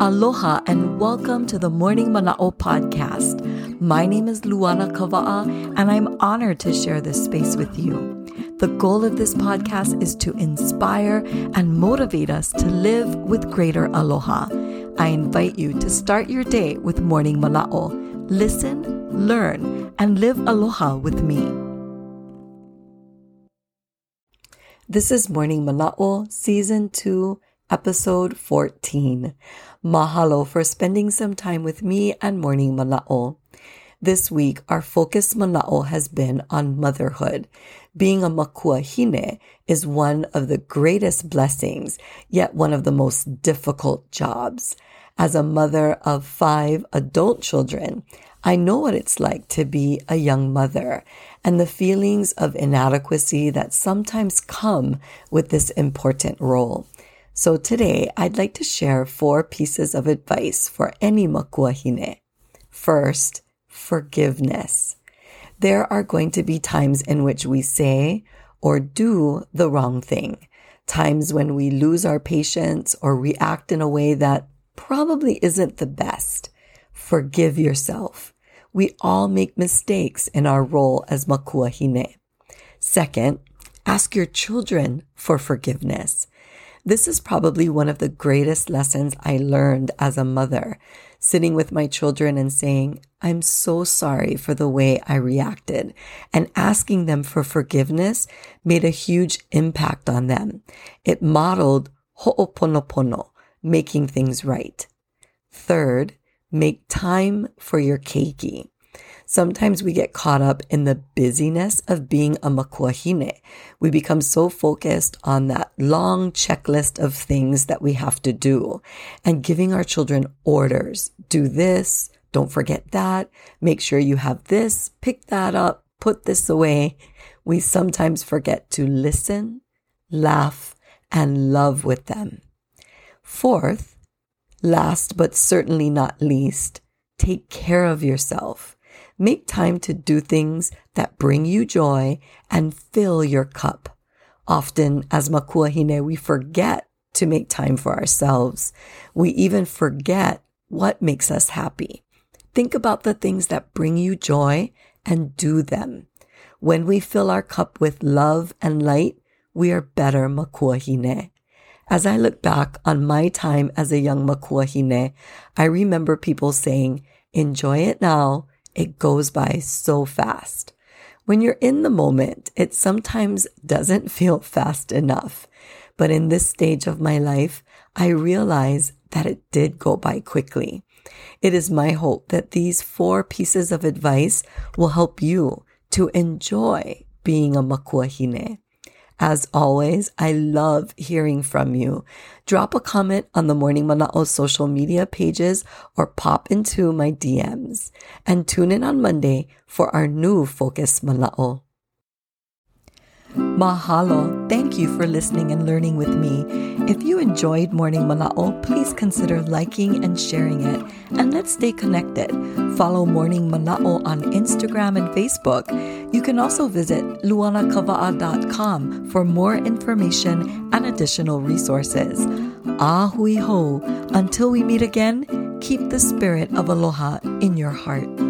Aloha and welcome to the Morning Mala'o podcast. My name is Luana Kava'a and I'm honored to share this space with you. The goal of this podcast is to inspire and motivate us to live with greater aloha. I invite you to start your day with Morning Mala'o. Listen, learn, and live aloha with me. This is Morning Mala'o, Season 2, Episode 14. Mahalo for spending some time with me and Morning Mala'o. This week, our focus Mala'o has been on motherhood. Being a makuahine is one of the greatest blessings, yet one of the most difficult jobs. As a mother of 5 adult children, I know what it's like to be a young mother and the feelings of inadequacy that sometimes come with this important role. So today, I'd like to share 4 pieces of advice for any makuahine. First, forgiveness. There are going to be times in which we say or do the wrong thing, times when we lose our patience or react in a way that probably isn't the best. Forgive yourself. We all make mistakes in our role as makuahine. Second, ask your children for forgiveness. This is probably one of the greatest lessons I learned as a mother, sitting with my children and saying, I'm so sorry for the way I reacted, and asking them for forgiveness made a huge impact on them. It modeled ho'oponopono, making things right. Third, make time for your keiki. Sometimes we get caught up in the busyness of being a makuahine. We become so focused on that long checklist of things that we have to do and giving our children orders. Do this, don't forget that, make sure you have this, pick that up, put this away. We sometimes forget to listen, laugh, and love with them. Fourth, last but certainly not least, take care of yourself. Make time to do things that bring you joy and fill your cup. Often, as makuahine, we forget to make time for ourselves. We even forget what makes us happy. Think about the things that bring you joy and do them. When we fill our cup with love and light, we are better makuahine. As I look back on my time as a young makuahine, I remember people saying, enjoy it now. It goes by so fast. When you're in the moment, it sometimes doesn't feel fast enough. But in this stage of my life, I realize that it did go by quickly. It is my hope that these 4 pieces of advice will help you to enjoy being a makuahine. As always, I love hearing from you. Drop a comment on the Morning Mala'o social media pages or pop into my DMs. And tune in on Monday for our new Focus Mala'o. Mahalo. Thank you for listening and learning with me. If you enjoyed Morning Mala'o, please consider liking and sharing it. And let's stay connected. Follow Morning Mala'o on Instagram and Facebook. You can also visit luanakava'a.com for more information and additional resources. Ahui ho. Until we meet again, keep the spirit of aloha in your heart.